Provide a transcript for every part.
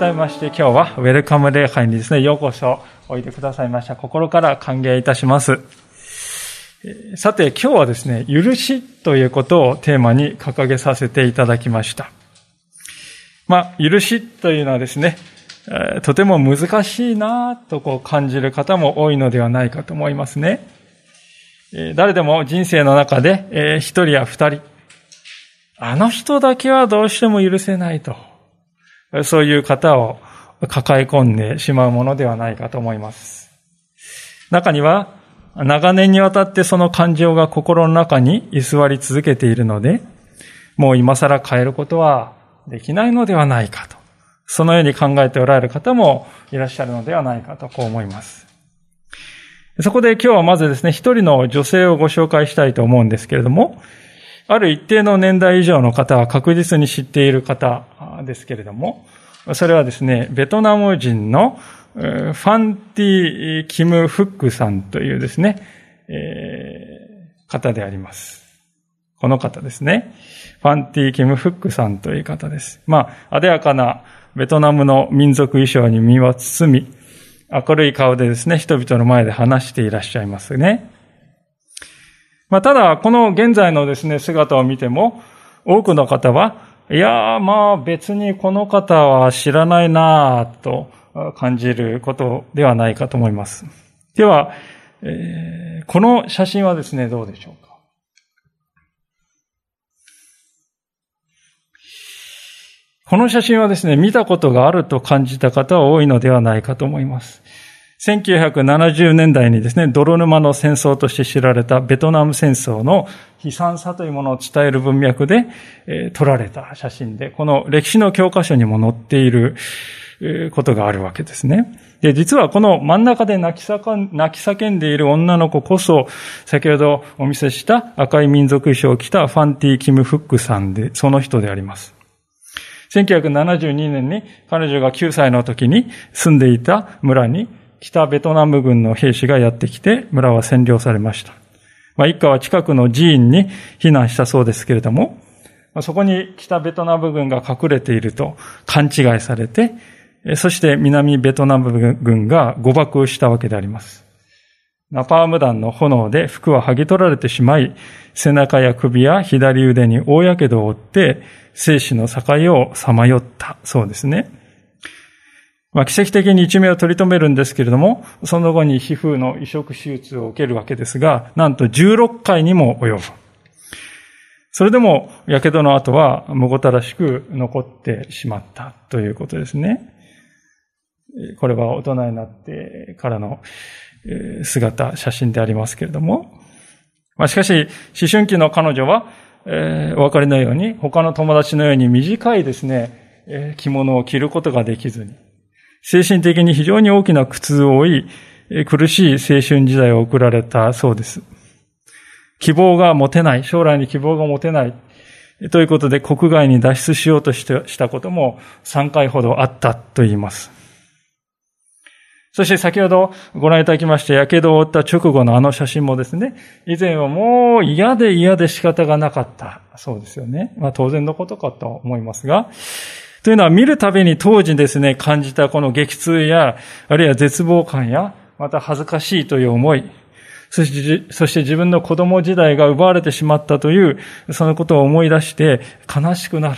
改めまして今日はウェルカム礼拝にですね、ようこそおいでくださいました。心から歓迎いたします。さて今日はですね、許しということをテーマに掲げさせていただきました。許しというのはですね、とても難しいなとこう感じる方も多いのではないかと思いますね。誰でも人生の中で一人や二人、あの人だけはどうしても許せないと、そういう方を抱え込んでしまうものではないかと思います。中には長年にわたってその感情が心の中に居座り続けているので、もう今更変えることはできないのではないかと、そのように考えておられる方もいらっしゃるのではないかとこう思います。そこで今日はまずですね、一人の女性をご紹介したいと思うんですけれども、ある一定の年代以上の方は確実に知っている方ですけれども、それはですね、ベトナム人のファンティ・キム・フックさんというですね、方であります。この方ですね。ファンティ・キム・フックさんという方です。あでやかなベトナムの民族衣装に身を包み、明るい顔でですね、人々の前で話していらっしゃいますね。ただ、この現在のですね、姿を見ても、多くの方は、別にこの方は知らないなぁと感じることではないかと思います。では、この写真はですね、どうでしょうか。この写真はですね、見たことがあると感じた方は多いのではないかと思います。1970年代にですね、泥沼の戦争として知られたベトナム戦争の悲惨さというものを伝える文脈で、撮られた写真で、この歴史の教科書にも載っている、ことがあるわけですね。で、実はこの真ん中で泣き叫んでいる女の子こそ、先ほどお見せした赤い民族衣装を着たファンティ・キム・フックさんで、その人であります。1972年に彼女が9歳の時に住んでいた村に、北ベトナム軍の兵士がやってきて、村は占領されました。一家は近くの寺院に避難したそうですけれども、そこに北ベトナム軍が隠れていると勘違いされて、そして南ベトナム軍が誤爆したわけであります。ナパーム弾の炎で服は剥ぎ取られてしまい、背中や首や左腕に大やけどを負って、生死の境をさまよったそうですね。奇跡的に一命を取り留めるんですけれども、その後に皮膚の移植手術を受けるわけですが、なんと16回にも及ぶ。それでも、火傷の跡はむごたらしく残ってしまったということですね。これは大人になってからの姿、写真でありますけれども。しかし、思春期の彼女は、お分かりのように、他の友達のように短いですね、着物を着ることができずに、精神的に非常に大きな苦痛を負い、苦しい青春時代を送られたそうです。希望が持てない、将来に希望が持てない、ということで国外に脱出しようとしたことも3回ほどあったと言います。そして先ほどご覧いただきました、火傷を負った直後のあの写真もですね、以前はもう嫌で嫌で仕方がなかった、そうですよね。当然のことかと思いますが、というのは見るたびに当時ですね、感じたこの激痛や、あるいは絶望感や、また恥ずかしいという思い、そして自分の子供時代が奪われてしまったという、そのことを思い出して悲しくな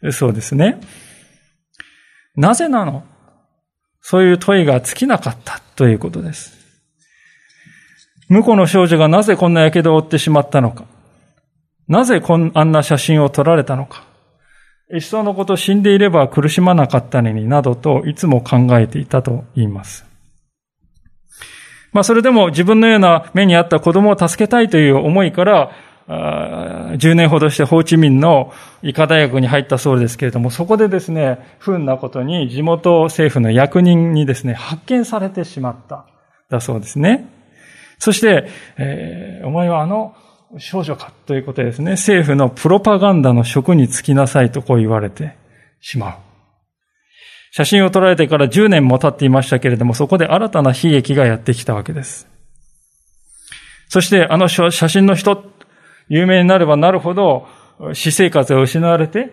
る。そうですね。なぜなの？そういう問いが尽きなかったということです。向こうの少女がなぜこんなやけどを負ってしまったのか。なぜあんな写真を撮られたのか。いっそのこと死んでいれば苦しまなかったのになどといつも考えていたと言います。それでも自分のような目にあった子供を助けたいという思いから、10年ほどしてホーチミンの医科大学に入ったそうですけれども、そこでですね、不運なことに地元政府の役人にですね、発見されてしまった、だそうですね。そして、お前はあの少女かということでですね、政府のプロパガンダの職に就きなさいとこう言われてしまう。写真を撮られてから10年も経っていましたけれども、そこで新たな悲劇がやってきたわけです。そしてあの写真の人、有名になればなるほど、私生活が失われて、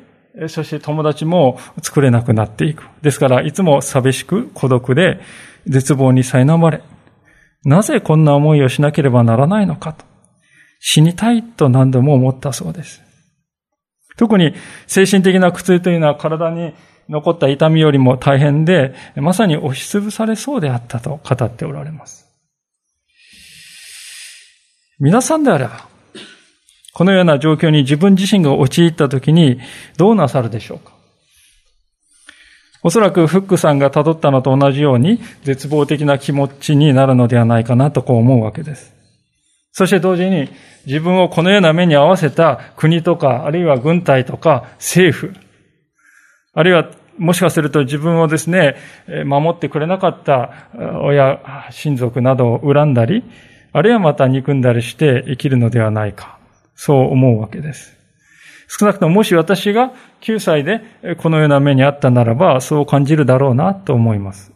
そして友達も作れなくなっていく。ですから、いつも寂しく、孤独で、絶望に苛まれ、なぜこんな思いをしなければならないのかと、死にたいと何度も思ったそうです。特に、精神的な苦痛というのは体に残った痛みよりも大変で、まさに押しつぶされそうであったと語っておられます。皆さんであれば、このような状況に自分自身が陥ったときにどうなさるでしょうか。おそらくフックさんが辿ったのと同じように絶望的な気持ちになるのではないかなとこう思うわけです。そして同時に自分をこのような目に遭わせた国とかあるいは軍隊とか政府、あるいはもしかすると自分をですね、守ってくれなかった親、親族などを恨んだり、あるいはまた憎んだりして生きるのではないか。そう思うわけです。少なくとももし私が9歳でこのような目にあったならば、そう感じるだろうなと思います。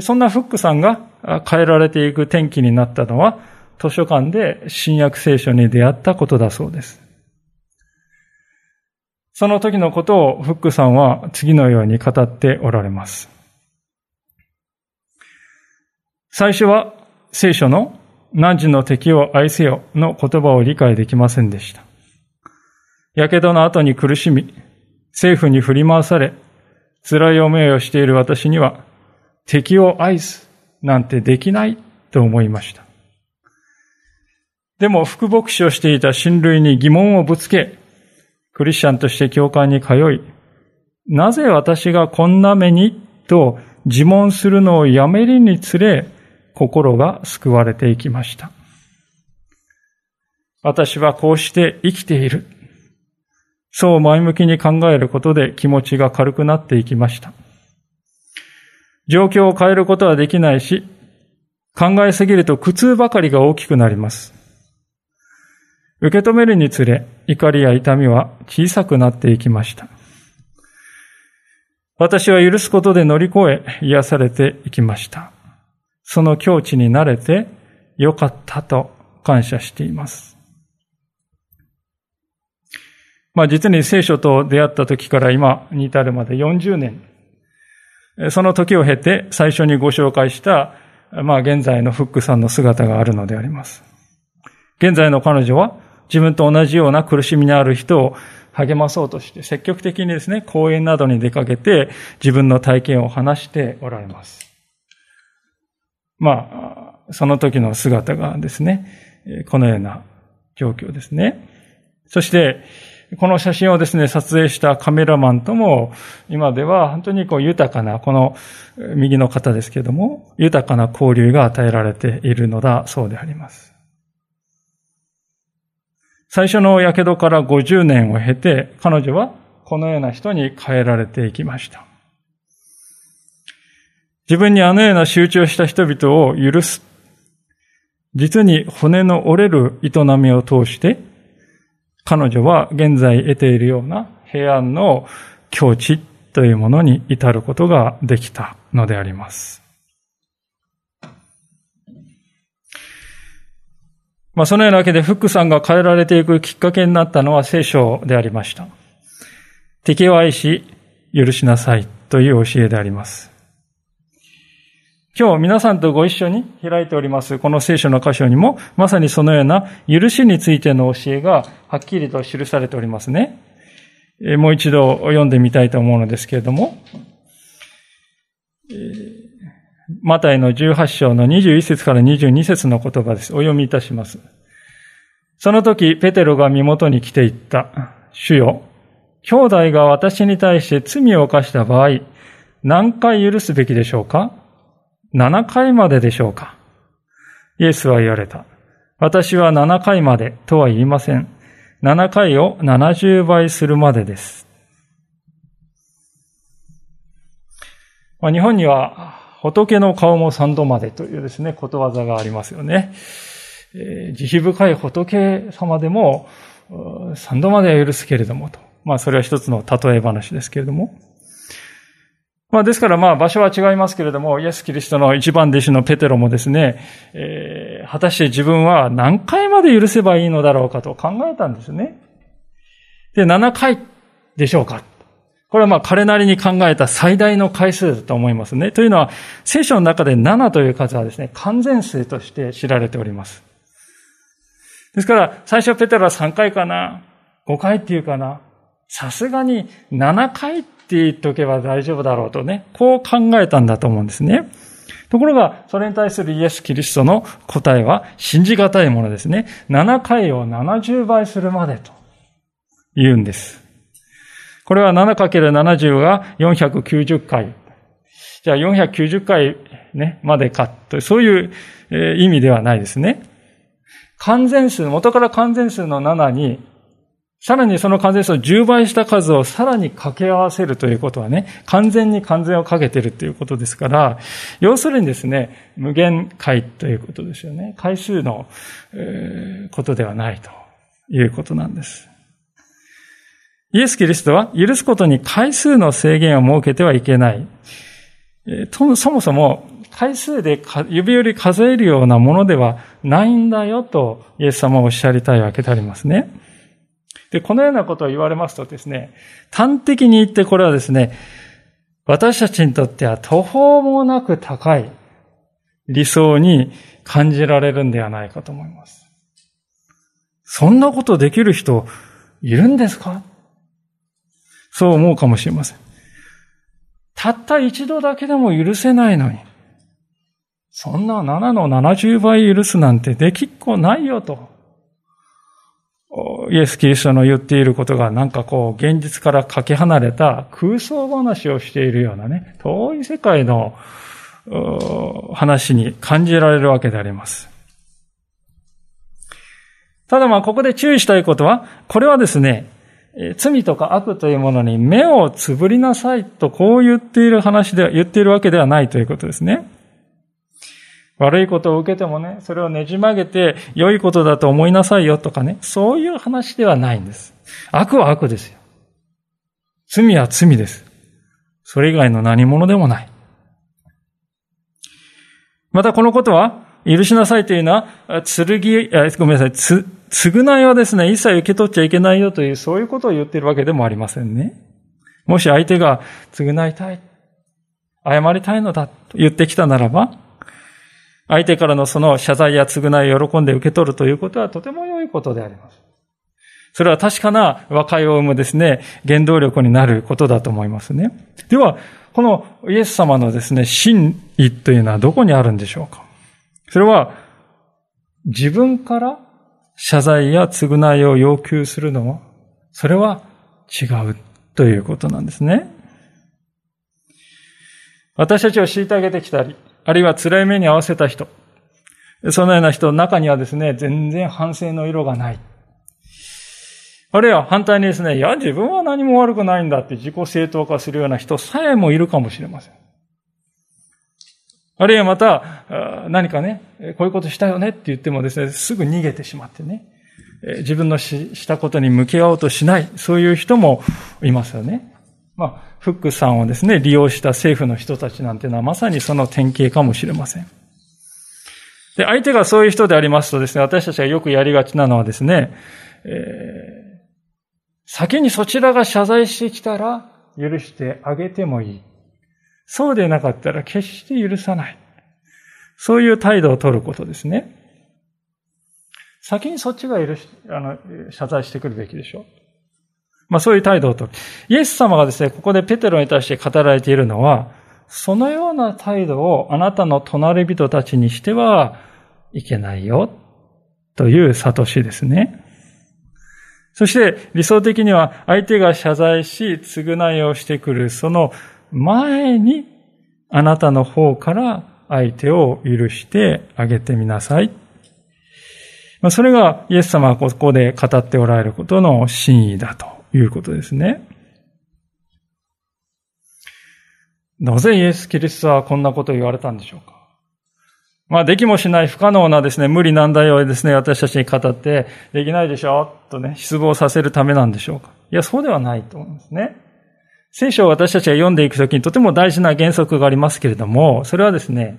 そんなフックさんが変えられていく転機になったのは、図書館で新約聖書に出会ったことだそうです。その時のことをフックさんは次のように語っておられます。最初は聖書の汝の敵を愛せよの言葉を理解できませんでした。やけどの後に苦しみ、政府に振り回され、辛い思いをしている私には、敵を愛すなんてできないと思いました。でも副牧師をしていた親類に疑問をぶつけ、クリスチャンとして教会に通い、なぜ私がこんな目にと自問するのをやめるにつれ、心が救われていきました。私はこうして生きている。そう前向きに考えることで気持ちが軽くなっていきました。状況を変えることはできないし、考えすぎると苦痛ばかりが大きくなります。受け止めるにつれ、怒りや痛みは小さくなっていきました。私は許すことで乗り越え、癒されていきました。その境地に慣れてよかったと感謝しています。実に聖書と出会った時から今に至るまで40年。その時を経て最初にご紹介した、現在のフックさんの姿があるのであります。現在の彼女は自分と同じような苦しみにある人を励まそうとして積極的にですね、講演などに出かけて自分の体験を話しておられます。その時の姿がですね、このような状況ですね。そして、この写真をですね、撮影したカメラマンとも、今では本当に豊かな、この右の方ですけれども、豊かな交流が与えられているのだそうであります。最初の火傷から50年を経て、彼女はこのような人に変えられていきました。自分にあのような集中した人々を許す。実に骨の折れる営みを通して、彼女は現在得ているような平安の境地というものに至ることができたのであります。そのようなわけでフックさんが変えられていくきっかけになったのは聖書でありました。敵を愛し、許しなさいという教えであります。今日皆さんとご一緒に開いておりますこの聖書の箇所にもまさにそのような許しについての教えがはっきりと記されておりますね。もう一度読んでみたいと思うのですけれども、マタイの18章の21節から22節の言葉です。お読みいたします。その時ペテロが身元に来ていった。主よ、兄弟が私に対して罪を犯した場合、何回許すべきでしょうか？7回まででしょうか？イエスは言われた。私は7回までとは言いません。7回を70倍するまでです。日本には仏の顔も三度までというですね、ことわざがありますよね。慈悲深い仏様でも三度までは許すけれどもと。それは一つの例え話ですけれども。ですから場所は違いますけれども、イエス・キリストの一番弟子のペテロもですね、果たして自分は何回まで許せばいいのだろうかと考えたんですね。で、7回でしょうか。これは彼なりに考えた最大の回数だと思いますね。というのは、聖書の中で7という数はですね、完全数として知られております。ですから、最初ペテロは3回かな、5回っていうかな、さすがに7回って言っとけば大丈夫だろうとね、こう考えたんだと思うんですね。ところが、それに対するイエス・キリストの答えは信じがたいものですね。7回を70倍するまでと言うんです。これは 7×70 が490回。じゃあ490回ね、までかと、そういう意味ではないですね。完全数、元から完全数の7に、さらにその完全数を10倍した数をさらに掛け合わせるということはね、完全に完全をかけてるということですから、要するにですね、無限回ということですよね。回数の、ことではないということなんです。イエス・キリストは許すことに回数の制限を設けてはいけない。そもそも回数で指折り数えるようなものではないんだよとイエス様はおっしゃりたいわけでありますね。で、このようなことを言われますとですね、端的に言ってこれはですね、私たちにとっては途方もなく高い理想に感じられるんではないかと思います。そんなことできる人いるんですか？そう思うかもしれません。たった一度だけでも許せないのに、そんな7の70倍許すなんてできっこないよと、イエス・キリストの言っていることが現実からかけ離れた空想話をしているようなね、遠い世界の話に感じられるわけであります。ただここで注意したいことは、これはですね、罪とか悪というものに目をつぶりなさいとこう言っているわけではないということですね。悪いことを受けてもね、それをねじ曲げて良いことだと思いなさいよとかね、そういう話ではないんです。悪は悪ですよ。罪は罪です。それ以外の何者でもない。またこのことは、許しなさいというのは、償いはですね、一切受け取っちゃいけないよという、そういうことを言っているわけでもありませんね。もし相手が償いたい、謝りたいのだと言ってきたならば、相手からのその謝罪や償いを喜んで受け取るということはとても良いことであります。それは確かな和解を生むですね、原動力になることだと思いますね。では、このイエス様のですね、真意というのはどこにあるんでしょうか。それは、自分から謝罪や償いを要求するのは、それは違うということなんですね。私たちを虐げてきたり、あるいは辛い目に遭わせた人、そのような人、中にはですね、全然反省の色がない。あるいは反対にですね、いや、自分は何も悪くないんだって自己正当化するような人さえもいるかもしれません。あるいはまた、何かね、こういうことしたよねって言ってもですね、すぐ逃げてしまってね、自分のしたことに向き合おうとしない、そういう人もいますよね。フックさんをですね、利用した政府の人たちなんてのはまさにその典型かもしれません。で、相手がそういう人でありますとですね、私たちがよくやりがちなのはですね、先にそちらが謝罪してきたら許してあげてもいい。そうでなかったら決して許さない。そういう態度を取ることですね。先にそっちが謝罪してくるべきでしょう。そういう態度を取る。イエス様がですね、ここでペテロに対して語られているのは、そのような態度をあなたの隣人たちにしてはいけないよ、という諭しですね。そして理想的には相手が謝罪し、償いをしてくる、その前にあなたの方から相手を許してあげてみなさい。それがイエス様がここで語っておられることの真意だということですね。なぜイエス・キリストはこんなことを言われたんでしょうか。できもしない不可能なですね、無理難題をですね、私たちに語って、できないでしょとね、失望させるためなんでしょうか。いや、そうではないと思うんですね。聖書を私たちが読んでいくときにとても大事な原則がありますけれども、それはですね、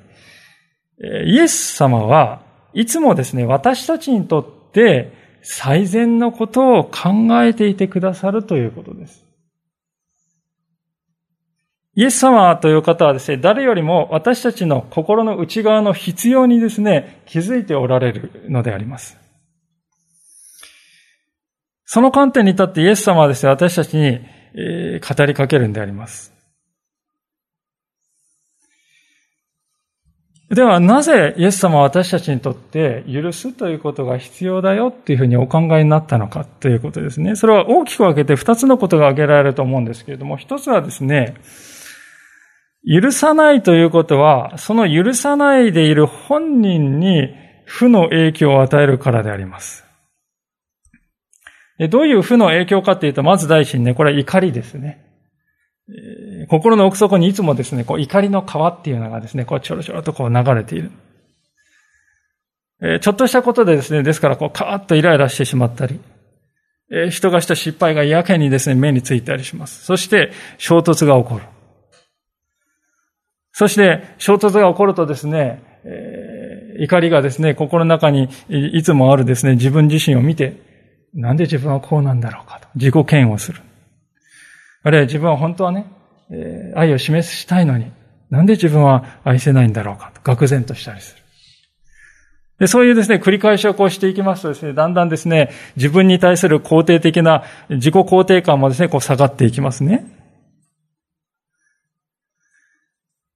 イエス様はいつもですね、私たちにとって最善のことを考えていてくださるということです。イエス様という方はですね、誰よりも私たちの心の内側の必要にですね、気づいておられるのであります。その観点に立ってイエス様はですね、私たちに語りかけるんであります。では、なぜイエス様は私たちにとって許すということが必要だよというふうにお考えになったのかということですね。それは大きく分けて2つのことが挙げられると思うんですけれども、1つはですね、許さないということは、その許さないでいる本人に負の影響を与えるからであります。どういう負の影響かというと、まず第一にね、これは怒りですね。心の奥底にいつもですね、こう怒りの川っていうのがですね、こうちょろちょろとこう流れている。ちょっとしたことでですね、ですからこうカーッとイライラしてしまったり、人がした失敗がやけにですね、目についたりします。そして衝突が起こる。そして、衝突が起こるとですね、怒りがですね、心の中にいつもあるですね、自分自身を見て、なんで自分はこうなんだろうかと、自己嫌悪をする。あるいは自分は本当はね、愛を示したいのに、なんで自分は愛せないんだろうかと、愕然としたりする。で、そういうですね、繰り返しをこうしていきますとですね、だんだんですね、自分に対する肯定的な自己肯定感もですね、こう下がっていきますね。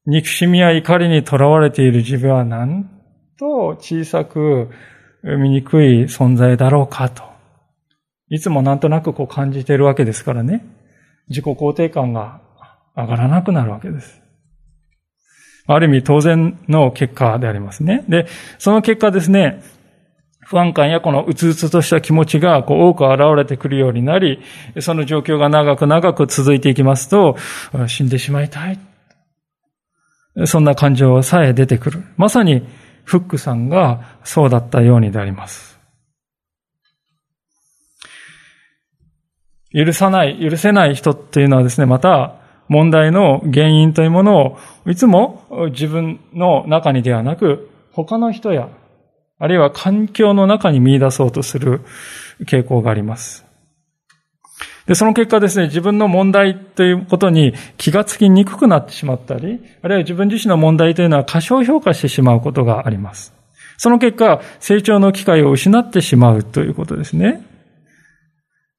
憎しみや怒りにとらわれている自分はなんと小さく醜い存在だろうかと。いつもなんとなくこう感じているわけですからね。自己肯定感が上がらなくなるわけです。ある意味当然の結果でありますね。で、その結果ですね、不安感やこのうつうつとした気持ちがこう多く現れてくるようになり、その状況が長く長く続いていきますと、死んでしまいたい。そんな感情さえ出てくる。まさにフックさんがそうだったようにであります。許さない、許せない人というのはですね、また問題の原因というものをいつも自分の中にではなく、他の人や、あるいは環境の中に見出そうとする傾向があります。で、その結果ですね、自分の問題ということに気がつきにくくなってしまったり、あるいは自分自身の問題というのは過小評価してしまうことがあります。その結果、成長の機会を失ってしまうということですね。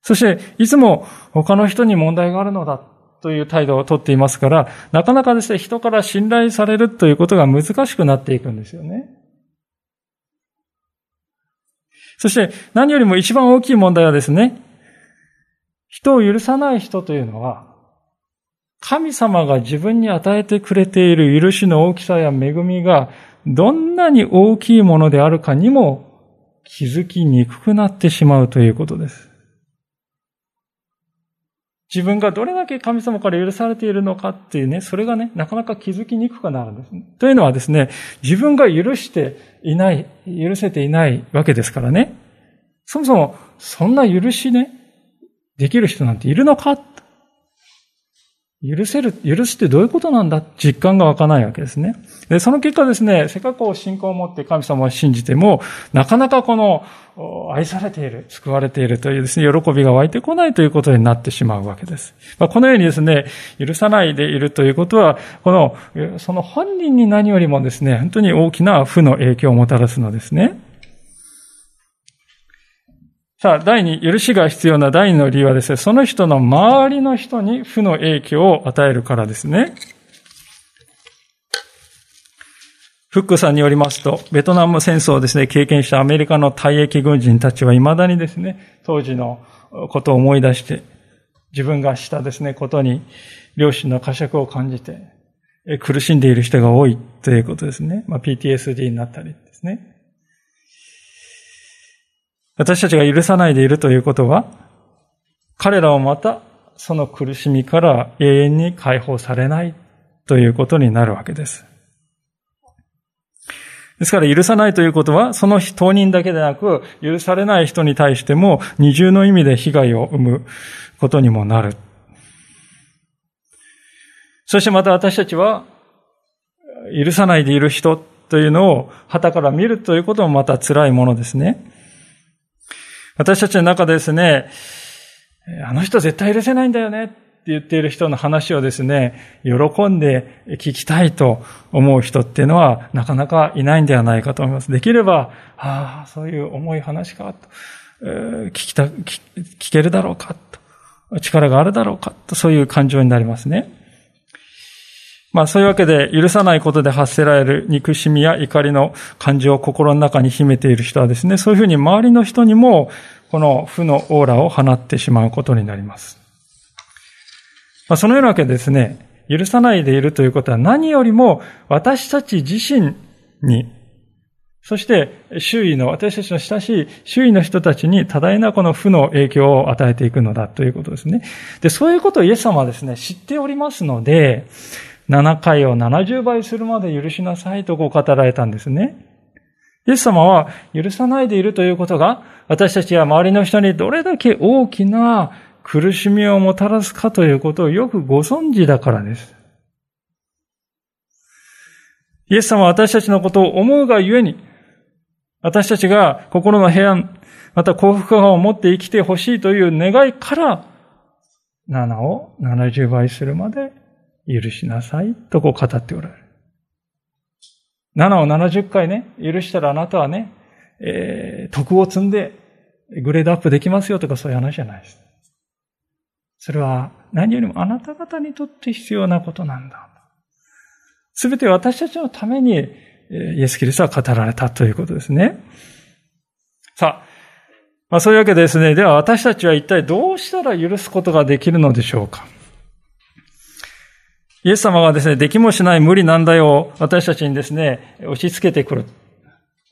そして、いつも他の人に問題があるのだという態度をとっていますから、なかなかですね、人から信頼されるということが難しくなっていくんですよね。そして、何よりも一番大きい問題はですね、人を許さない人というのは、神様が自分に与えてくれている許しの大きさや恵みがどんなに大きいものであるかにも気づきにくくなってしまうということです。自分がどれだけ神様から許されているのかっていうね、それがね、なかなか気づきにくくなるんですね。というのはですね、自分が許していない、許せていないわけですからね。そもそもそんな許しね、できる人なんているのか？許すってどういうことなんだ？実感が湧かないわけですね。で、その結果ですね、せっかく信仰を持って神様を信じても、なかなかこの、愛されている、救われているというですね、喜びが湧いてこないということになってしまうわけです。このようにですね、許さないでいるということは、その本人に何よりもですね、本当に大きな負の影響をもたらすのですね。さあ、第二、許しが必要な第二の理由はですね、その人の周りの人に負の影響を与えるからですね。フックさんによりますと、ベトナム戦争をですね、経験したアメリカの退役軍人たちは未だにですね、当時のことを思い出して、自分がしたですね、ことに良心の呵責を感じて、苦しんでいる人が多いということですね。PTSD になったりですね。私たちが許さないでいるということは、彼らをまたその苦しみから永遠に解放されないということになるわけです。ですから許さないということは、その当人だけでなく、許されない人に対しても二重の意味で被害を生むことにもなる。そしてまた私たちは、許さないでいる人というのを傍から見るということもまた辛いものですね。私たちの中でですね、あの人絶対許せないんだよねって言っている人の話をですね、喜んで聞きたいと思う人っていうのはなかなかいないんではないかと思います。できれば、ああ、そういう重い話かと、聞けるだろうかと、力があるだろうかと、そういう感情になりますね。まあそういうわけで、許さないことで発せられる憎しみや怒りの感情を心の中に秘めている人はですね、そういうふうに周りの人にもこの負のオーラを放ってしまうことになります。まあそのようなわけでですね、許さないでいるということは何よりも私たち自身に、そして周囲の、私たちの親しい周囲の人たちに多大なこの負の影響を与えていくのだということですね。で、そういうことをイエス様はですね、知っておりますので、7回を70倍するまで許しなさいとこう語られたんですね。イエス様は許さないでいるということが私たちや周りの人にどれだけ大きな苦しみをもたらすかということをよくご存知だからです。イエス様は私たちのことを思うがゆえに、私たちが心の平安、また幸福感を持って生きてほしいという願いから7を70倍するまで許しなさいとこう語っておられる。7を70回ね、許したらあなたはね、徳を積んでグレードアップできますよとかそういう話じゃないです。それは何よりもあなた方にとって必要なことなんだ。すべて私たちのためにイエス・キリストは語られたということですね。さあ、まあそういうわけでですね、では私たちは一体どうしたら許すことができるのでしょうか。イエス様がですね、できもしない無理難題を私たちにですね、押し付けてくる。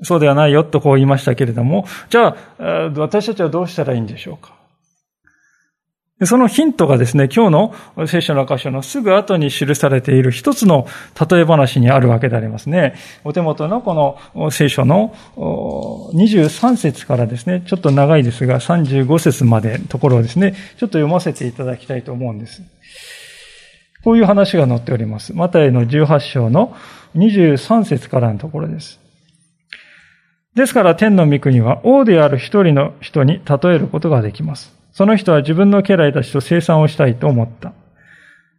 そうではないよとこう言いましたけれども、じゃあ、私たちはどうしたらいいんでしょうか。そのヒントがですね、今日の聖書の箇所のすぐ後に記されている一つの例え話にあるわけでありますね。お手元のこの聖書の23節からですね、ちょっと長いですが、35節までのところをですね、ちょっと読ませていただきたいと思うんです。こういう話が載っております。マタイの18章の23節からのところです。ですから天の御国は王である一人の人に例えることができます。その人は自分の家来たちと生産をしたいと思った。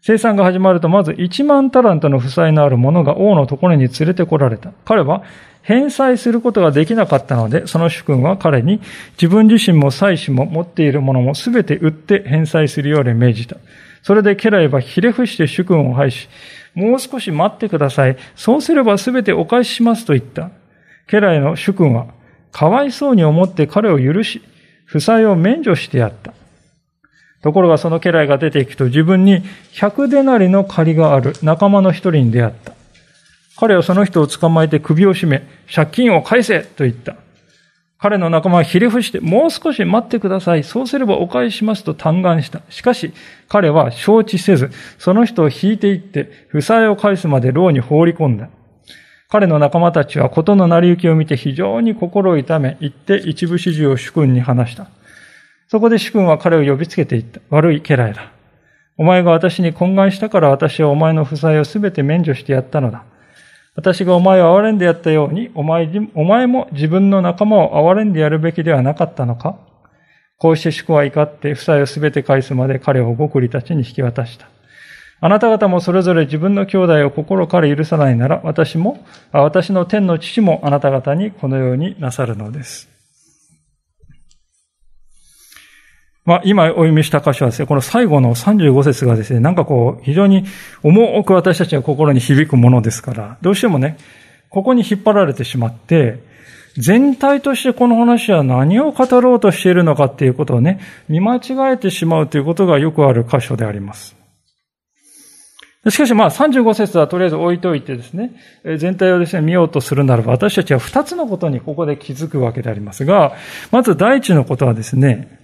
生産が始まるとまず1万タラントの負債のある者が王のところに連れてこられた。彼は返済することができなかったので、その主君は彼に自分自身も妻子も持っているものもすべて売って返済するように命じた。それで家来はひれ伏して主君を拝し、もう少し待ってください。そうすればすべてお返ししますと言った。家来の主君は、かわいそうに思って彼を許し、負債を免除してやった。ところがその家来が出ていくと自分に100デナリの借りがある仲間の一人に出会った。彼はその人を捕まえて首を絞め、借金を返せと言った。彼の仲間はひれ伏して、もう少し待ってください。そうすればお返ししますと嘆願した。しかし、彼は承知せず、その人を引いていって、負債を返すまで牢に放り込んだ。彼の仲間たちは事の成り行きを見て非常に心を痛め、行って一部始終を主君に話した。そこで主君は彼を呼びつけていった。悪い家来だ。お前が私に懇願したから私はお前の負債をすべて免除してやったのだ。私がお前を憐れんでやったように、お前も自分の仲間を憐れんでやるべきではなかったのか。こうして主君は怒って、負債をすべて返すまで彼をごくりたちに引き渡した。あなた方もそれぞれ自分の兄弟を心から許さないなら、私の天の父もあなた方にこのようになさるのです。まあ、今お読みした箇所はですね、この最後の35節がですね、なんかこう、非常に重く私たちの心に響くものですから、どうしてもね、ここに引っ張られてしまって、全体としてこの話は何を語ろうとしているのかっていうことをね、見間違えてしまうということがよくある箇所であります。しかし35節はとりあえず置いといてですね、全体をですね、見ようとするならば、私たちは2つのことにここで気づくわけでありますが、まず第一のことはですね、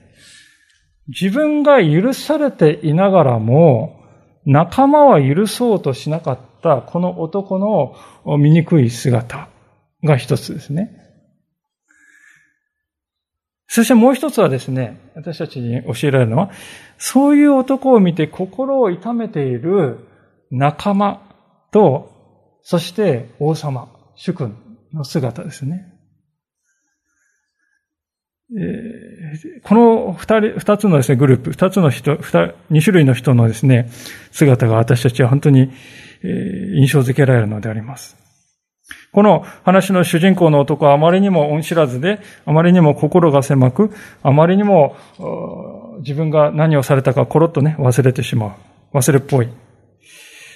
自分が許されていながらも、仲間は許そうとしなかった、この男の醜い姿が一つですね。そしてもう一つはですね、私たちに教えられるのは、そういう男を見て心を痛めている仲間と、そして王様、主君の姿ですね。この二つのですね、グループ、二種類の人のですね、姿が私たちは本当に印象づけられるのであります。この話の主人公の男はあまりにも恩知らずで、あまりにも心が狭く、あまりにも自分が何をされたかコロッとね、忘れてしまう。忘れっぽい。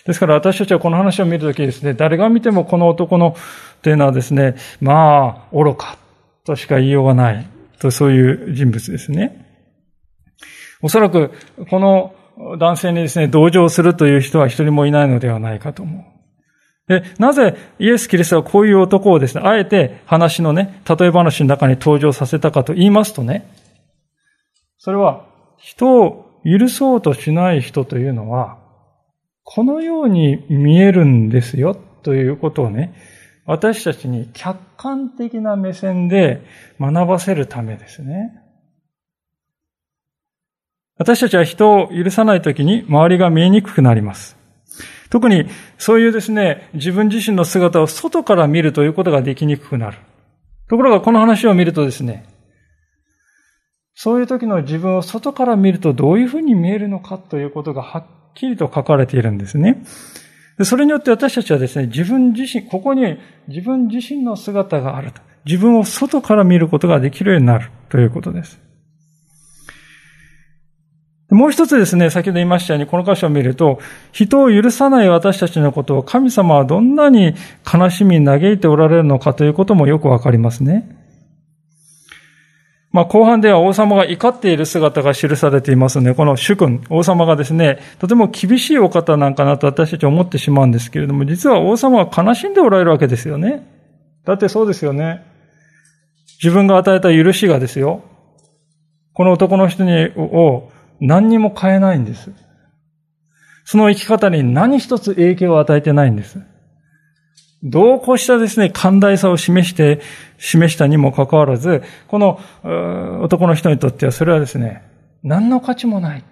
ですから私たちはこの話を見るときですね、誰が見てもこの男のというのはですね、愚かとしか言いようがないと、そういう人物ですね。おそらくこの男性にですね、同情するという人は一人もいないのではないかと思う。で、なぜイエス・キリストはこういう男をですね、あえて話のね、例え話の中に登場させたかと言いますとね、それは人を許そうとしない人というのは、このように見えるんですよということをね、私たちに客観的な目線で学ばせるためですね。私たちは人を許さないときに周りが見えにくくなります。特にそういうですね、自分自身の姿を外から見るということができにくくなる。ところがこの話を見るとですね、そういう時の自分を外から見るとどういうふうに見えるのかということがはっきりと書かれているんですね。それによって私たちはですね、ここに自分自身の姿があると。自分を外から見ることができるようになるということです。もう一つですね、先ほど言いましたように、この箇所を見ると、人を許さない私たちのことを神様はどんなに悲しみに嘆いておられるのかということもよくわかりますね。後半では王様が怒っている姿が記されていますので、この主君、王様がですね、とても厳しいお方なんかなと私たちは思ってしまうんですけれども、実は王様は悲しんでおられるわけですよね。だってそうですよね。自分が与えた許しがですよ、この男の人を何にも変えないんです。その生き方に何一つ影響を与えてないんです。どうこうしたですね、寛大さを示したにもかかわらず、この男の人にとってはそれはですね、何の価値もない。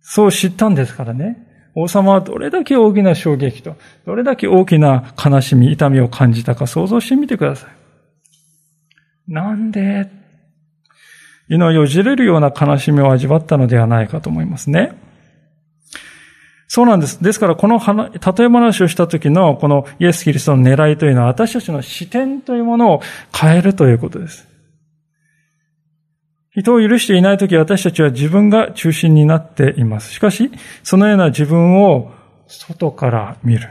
そう知ったんですからね。王様はどれだけ大きな衝撃と、どれだけ大きな悲しみ、痛みを感じたか想像してみてください。なんで、祈りをじれるような悲しみを味わったのではないかと思いますね。そうなんです。ですから、この例え話をした時の、このイエス・キリストの狙いというのは、私たちの視点というものを変えるということです。人を許していない時、私たちは自分が中心になっています。しかし、そのような自分を外から見る。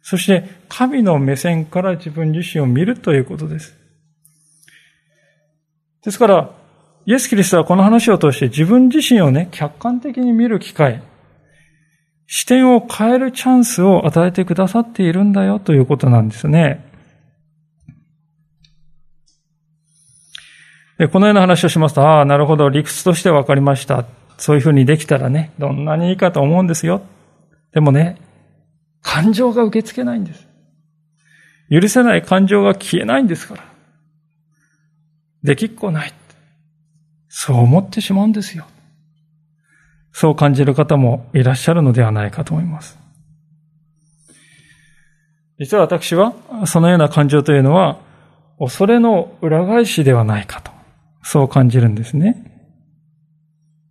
そして、神の目線から自分自身を見るということです。ですから、イエス・キリストはこの話を通して自分自身をね、客観的に見る機会、視点を変えるチャンスを与えてくださっているんだよということなんですね。で、このような話をしますと、なるほど、理屈として分かりました。そういうふうにできたらね、どんなにいいかと思うんですよ。でもね、感情が受け付けないんです。許せない感情が消えないんですから。できっこない。そう思ってしまうんですよ。そう感じる方もいらっしゃるのではないかと思います。実は私は、そのような感情というのは、恐れの裏返しではないかと、そう感じるんですね。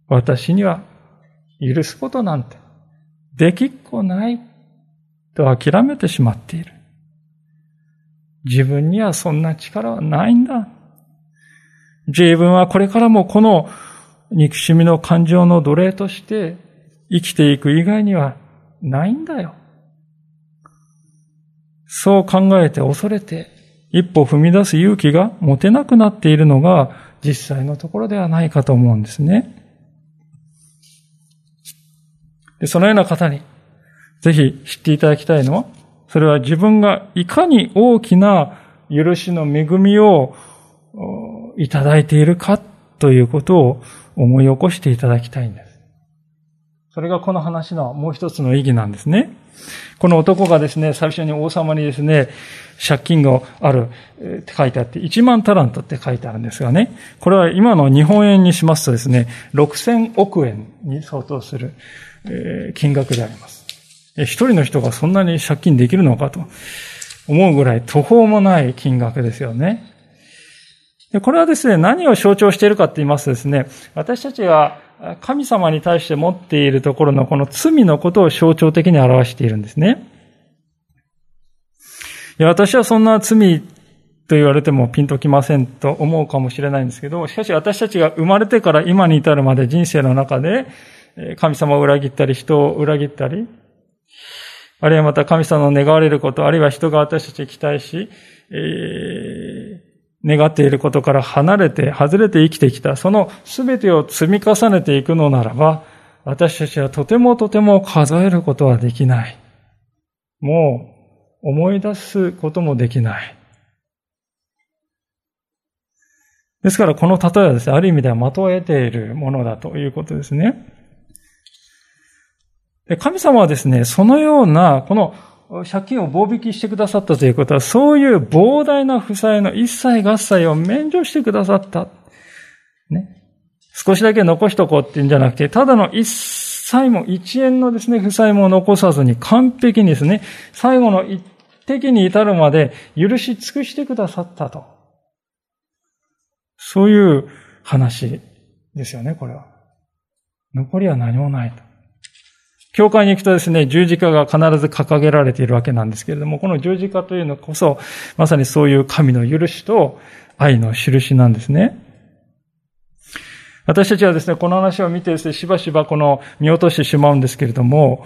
私には、許すことなんて、できっこない、と諦めてしまっている。自分にはそんな力はないんだ。自分はこれからもこの、憎しみの感情の奴隷として生きていく以外にはないんだよ。そう考えて恐れて一歩踏み出す勇気が持てなくなっているのが実際のところではないかと思うんですね。で、そのような方にぜひ知っていただきたいのは、それは自分がいかに大きな許しの恵みをいただいているかということを思い起こしていただきたいんです。それがこの話のもう一つの意義なんですね。この男がですね、最初に王様にですね、借金があるって書いてあって、1万タラントって書いてあるんですがね、これは今の日本円にしますとですね、6000億円に相当する金額であります。一人の人がそんなに借金できるのかと思うぐらい途方もない金額ですよね。これはですね、何を象徴しているかと言いますとですね、私たちが神様に対して持っているところのこの罪のことを象徴的に表しているんですね。いや、私はそんな罪と言われてもピンときませんと思うかもしれないんですけど、しかし私たちが生まれてから今に至るまで人生の中で、神様を裏切ったり、人を裏切ったり、あるいはまた神様の願われること、あるいは人が私たちに期待し、願っていることから離れて、外れて生きてきた、その全てを積み重ねていくのならば、私たちはとてもとても数えることはできない。もう思い出すこともできない。ですからこの例えはですね、ある意味ではまとえているものだということですね。で、神様はですね、そのような、この借金を棒引きしてくださったということは、そういう膨大な負債の一切合切を免除してくださった。ね。少しだけ残しとこうっていうんじゃなくて、ただの一切も一円のですね、負債も残さずに完璧にですね、最後の一滴に至るまで許し尽くしてくださったと。そういう話ですよね、これは。残りは何もないと。教会に行くとですね、十字架が必ず掲げられているわけなんですけれども、この十字架というのこそ、まさにそういう神の許しと愛の印なんですね。私たちはですね、この話を見てですね、しばしばこの見落としてしまうんですけれども、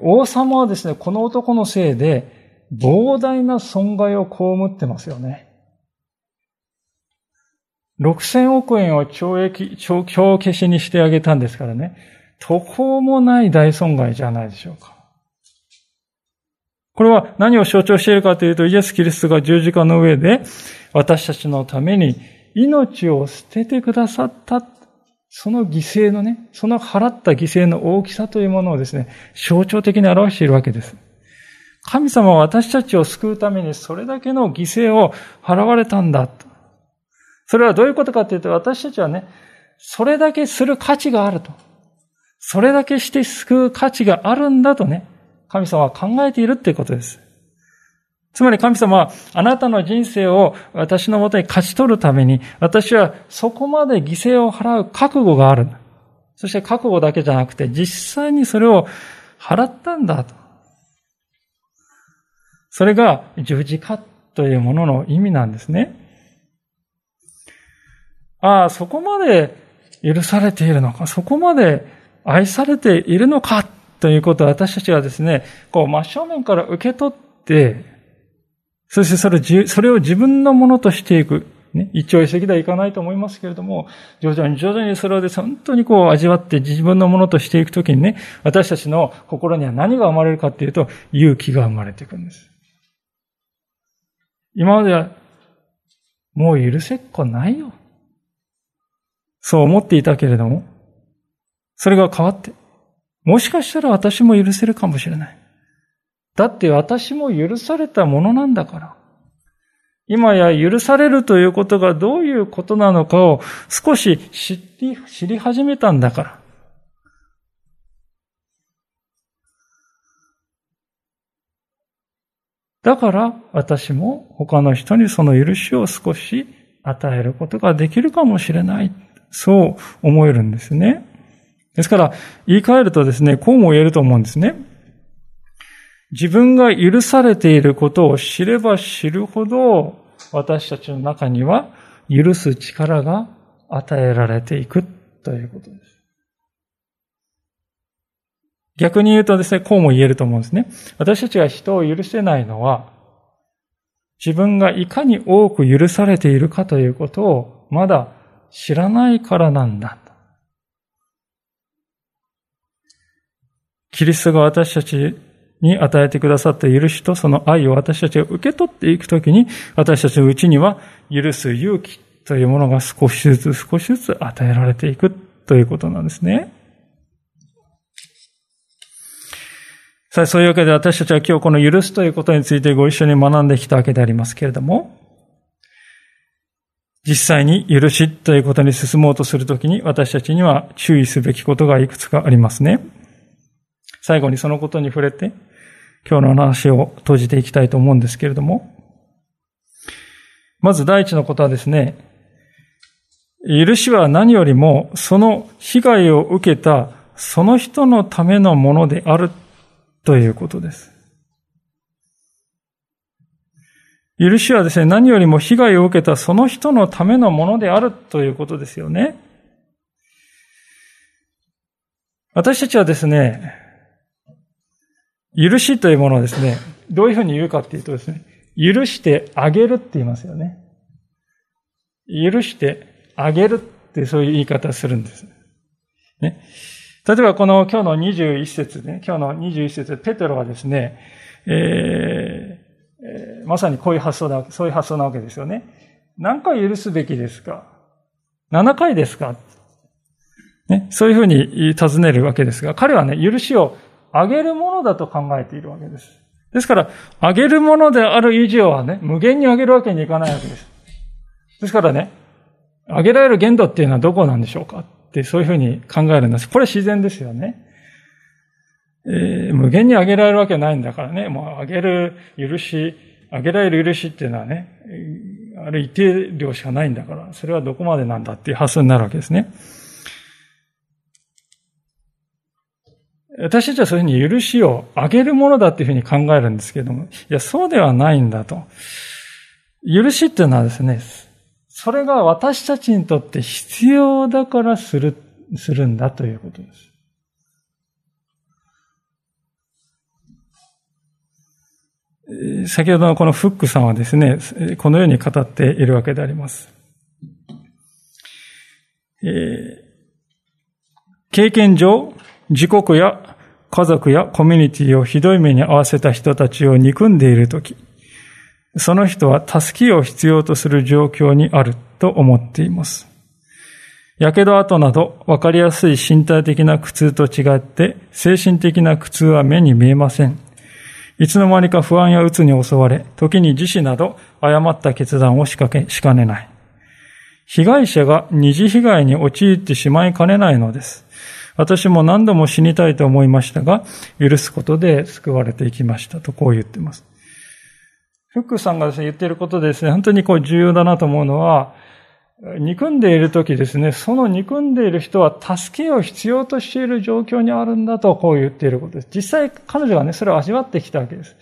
王様はですね、この男のせいで膨大な損害を被ってますよね。6000億円を帳消しにしてあげたんですからね。途方もない大損害じゃないでしょうか。これは何を象徴しているかというと、イエス・キリストが十字架の上で私たちのために命を捨ててくださった、その犠牲のね、その払った犠牲の大きさというものをですね、象徴的に表しているわけです。神様は私たちを救うためにそれだけの犠牲を払われたんだ。それはどういうことかというと、私たちはね、それだけする価値があると。それだけして救う価値があるんだとね、神様は考えているっていうことです。つまり神様は、あなたの人生を私のもとに勝ち取るために、私はそこまで犠牲を払う覚悟がある。そして覚悟だけじゃなくて、実際にそれを払ったんだと。それが十字架というものの意味なんですね。ああ、そこまで許されているのか、そこまで愛されているのかということを私たちはですね、こう真正面から受け取って、そしてそれを自分のものとしていく。ね、一朝一夕ではいかないと思いますけれども、徐々に徐々にそれをですね、本当にこう味わって自分のものとしていくときにね、私たちの心には何が生まれるかというと、勇気が生まれていくんです。今までは、もう許せっこないよ。そう思っていたけれども、それが変わって、もしかしたら私も許せるかもしれない。だって私も許されたものなんだから。今や許されるということがどういうことなのかを少し知り始めたんだから。だから私も他の人にその許しを少し与えることができるかもしれない。そう思えるんですね。ですから、言い換えるとですね、こうも言えると思うんですね。自分が許されていることを知れば知るほど、私たちの中には許す力が与えられていくということです。逆に言うとですね、こうも言えると思うんですね。私たちが人を許せないのは、自分がいかに多く許されているかということをまだ知らないからなんだ。キリストが私たちに与えてくださった許しとその愛を私たちが受け取っていくときに、私たちのうちには許す勇気というものが少しずつ与えられていくということなんですね。さあ、そういうわけで私たちは今日この許すということについてご一緒に学んできたわけでありますけれども、実際に許しということに進もうとするときに私たちには注意すべきことがいくつかありますね。最後にそのことに触れて今日の話を閉じていきたいと思うんですけれども、まず第一のことはですね、許しは何よりもその被害を受けたその人のためのものであるということです。許しはですね、何よりも被害を受けたその人のためのものであるということですよね。私たちはですね、許しというものをですね、どういうふうに言うかっていうとですね、許してあげるって言いますよね。許してあげるってそういう言い方をするんです。ね。例えばこの今日の21節ね、今日の21節、ペテロはですね、まさにこういう発想だ、そういう発想なわけですよね。何回許すべきですか？ 7 回ですか？ね、そういうふうに尋ねるわけですが、彼はね、許しをあげるものだと考えているわけです。ですから、あげるものである以上はね、無限にあげるわけにいかないわけです。ですからね、あげられる限度っていうのはどこなんでしょうかって、そういうふうに考えるんです。これ自然ですよね。無限にあげられるわけないんだからね、もうあげる許し、あげられる許しっていうのはね、あれ一定量しかないんだから、それはどこまでなんだっていう発想になるわけですね。私たちはそういうふうに許しをあげるものだっていうふうに考えるんですけれども、いや、そうではないんだと。許しっていうのはですね、それが私たちにとって必要だからするんだということです。先ほどのこのフックさんはですね、このように語っているわけであります。経験上、自国や家族やコミュニティをひどい目に遭わせた人たちを憎んでいるとき、その人は助けを必要とする状況にあると思っています。やけど跡など分かりやすい身体的な苦痛と違って、精神的な苦痛は目に見えません。いつの間にか不安や鬱に襲われ、時に自死など誤った決断をしかねない。被害者が二次被害に陥ってしまいかねないのです。私も何度も死にたいと思いましたが、許すことで救われていきましたとこう言っています。フックさんがですね、言っていることでですね、本当にこう重要だなと思うのは、憎んでいるときですね、その憎んでいる人は助けを必要としている状況にあるんだとこう言っていることです。実際彼女はね、それを味わってきたわけです。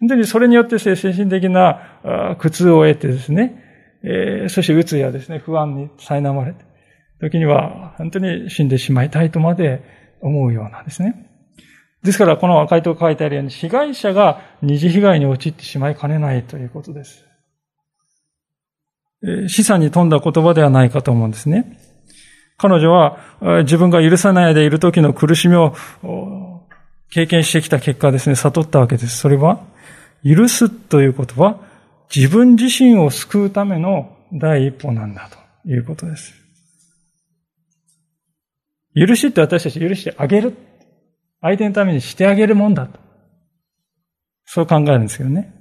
本当にそれによって精神的な苦痛を得てですね、そして鬱やですね、不安に苛まれて、時には本当に死んでしまいたいとまで思うようなんですね。ですからこの回答が書いてあるように、被害者が二次被害に陥ってしまいかねないということです。示唆に富んだ言葉ではないかと思うんですね。彼女は自分が許さないでいる時の苦しみを経験してきた結果ですね、悟ったわけです。それは、許すということは自分自身を救うための第一歩なんだということです。許しって私たち許してあげる。相手のためにしてあげるもんだと。そう考えるんですけどね。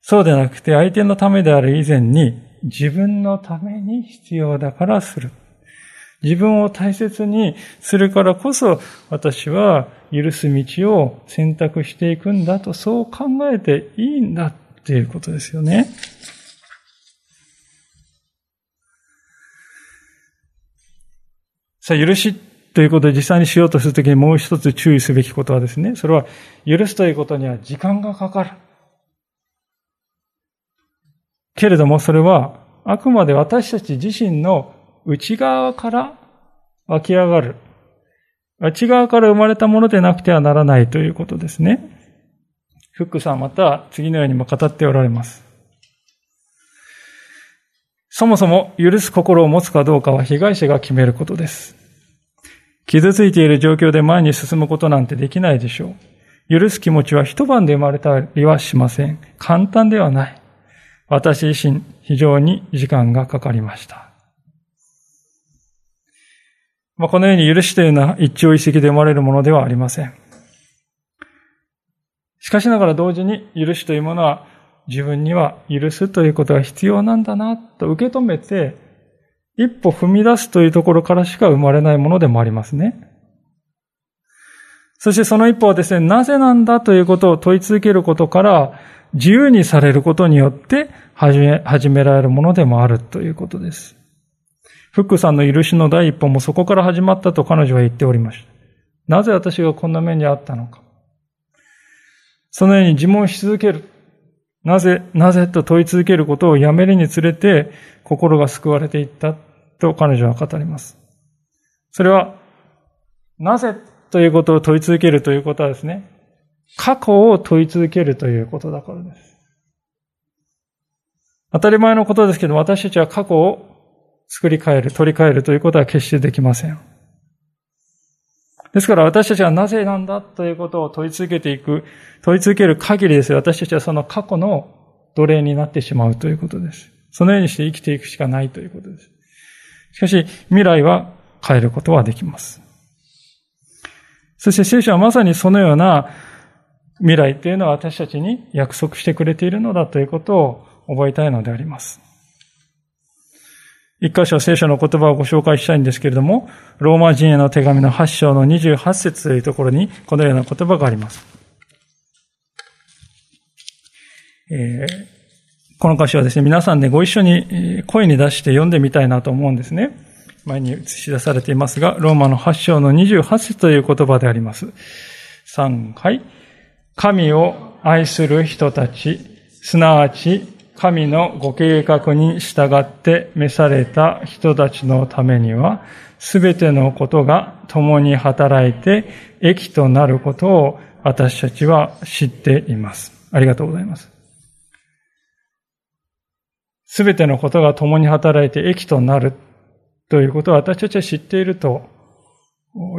そうでなくて、相手のためである以前に自分のために必要だからする。自分を大切にするからこそ、私は許す道を選択していくんだと、そう考えていいんだっていうことですよね。さあ、許しということを実際にしようとするときにもう一つ注意すべきことはですね、それは許すということには時間がかかる。けれどもそれはあくまで私たち自身の内側から湧き上がる、内側から生まれたものでなくてはならないということですね。フックさんまた次のようにも語っておられます。そもそも許す心を持つかどうかは被害者が決めることです。傷ついている状況で前に進むことなんてできないでしょう。許す気持ちは一晩で生まれたりはしません。簡単ではない。私自身、非常に時間がかかりました。このように許しというのは一朝一夕で生まれるものではありません。しかしながら同時に許しというものは自分には許すということが必要なんだなと受け止めて一歩踏み出すというところからしか生まれないものでもありますね。そしてその一歩はですね、なぜなんだということを問い続けることから自由にされることによって始められるものでもあるということです。フックさんの許しの第一歩もそこから始まったと彼女は言っておりました。なぜ私がこんな目に遭ったのか。そのように自問し続ける。なぜと問い続けることをやめるにつれて心が救われていったと彼女は語ります。それは、なぜということを問い続けるということはですね、過去を問い続けるということだからです。当たり前のことですけど、私たちは過去を作り変える、取り変えるということは決してできません。ですから私たちはなぜなんだということを問い続ける限りですよ。私たちはその過去の奴隷になってしまうということです。そのようにして生きていくしかないということです。しかし未来は変えることはできます。そして聖書はまさにそのような未来というのは私たちに約束してくれているのだということを覚えたいのであります。一箇所聖書の言葉をご紹介したいんですけれども、ローマ人への手紙の8章の28節というところにこのような言葉があります。この箇所はですね、皆さんでご一緒に声に出して読んでみたいなと思うんですね。前に映し出されていますが、ローマの8章の28節という言葉であります。3回。神を愛する人たち、すなわち神のご計画に従って召された人たちのためには、すべてのことが共に働いて益となることを私たちは知っています。ありがとうございます。すべてのことが共に働いて益となるということを私たちは知っていると、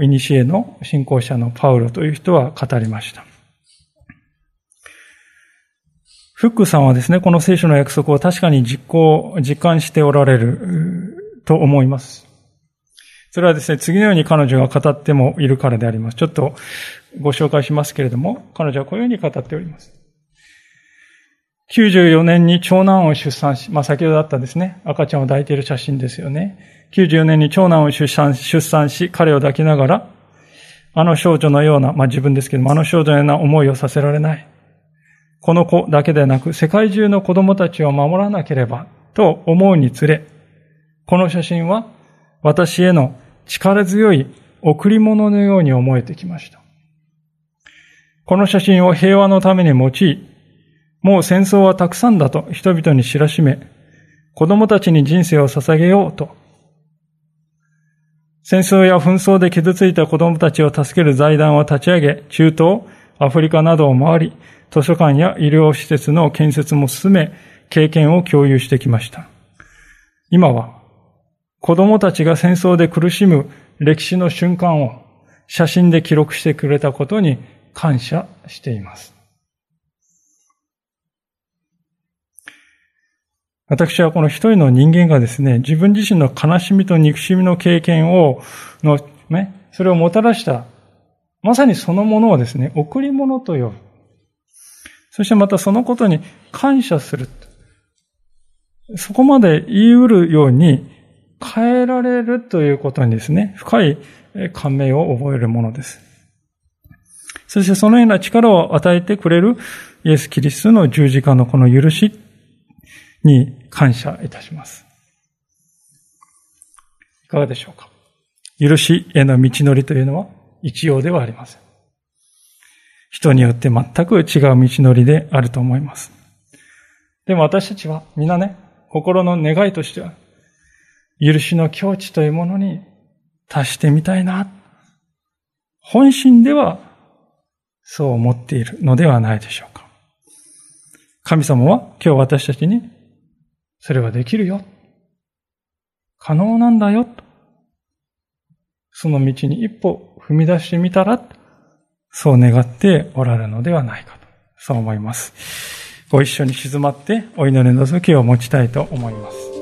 いにしえの信仰者のパウロという人は語りました。フックさんはですね、この聖書の約束を確かに実感しておられると思います。それはですね、次のように彼女が語ってもいるからであります。ちょっとご紹介しますけれども、彼女はこういうふうに語っております。94年に長男を出産し、先ほどあったですね、赤ちゃんを抱いている写真ですよね。94年に長男を出産し、彼を抱きながら、あの少女のような、自分ですけども、あの少女のような思いをさせられない。この子だけでなく世界中の子供たちを守らなければと思うにつれ、この写真は私への力強い贈り物のように思えてきました。この写真を平和のために用い、もう戦争はたくさんだと人々に知らしめ、子供たちに人生を捧げようと。戦争や紛争で傷ついた子供たちを助ける財団を立ち上げ、中東、アフリカなどを回り、図書館や医療施設の建設も進め、経験を共有してきました。今は、子供たちが戦争で苦しむ歴史の瞬間を写真で記録してくれたことに感謝しています。私はこの一人の人間がですね、自分自身の悲しみと憎しみの経験を、それをもたらした、まさにそのものをですね、贈り物と呼ぶ。そしてまたそのことに感謝する。そこまで言い得るように変えられるということにですね、深い感銘を覚えるものです。そしてそのような力を与えてくれるイエス・キリストの十字架のこの許しに感謝いたします。いかがでしょうか。許しへの道のりというのは一様ではありません。人によって全く違う道のりであると思います。でも私たちはみんなね、心の願いとしては、許しの境地というものに達してみたいな。本心ではそう思っているのではないでしょうか。神様は今日私たちに、それはできるよ。可能なんだよ。その道に一歩踏み出してみたら、そう願っておられるのではないかと、そう思います。ご一緒に静まってお祈りの時を持ちたいと思います。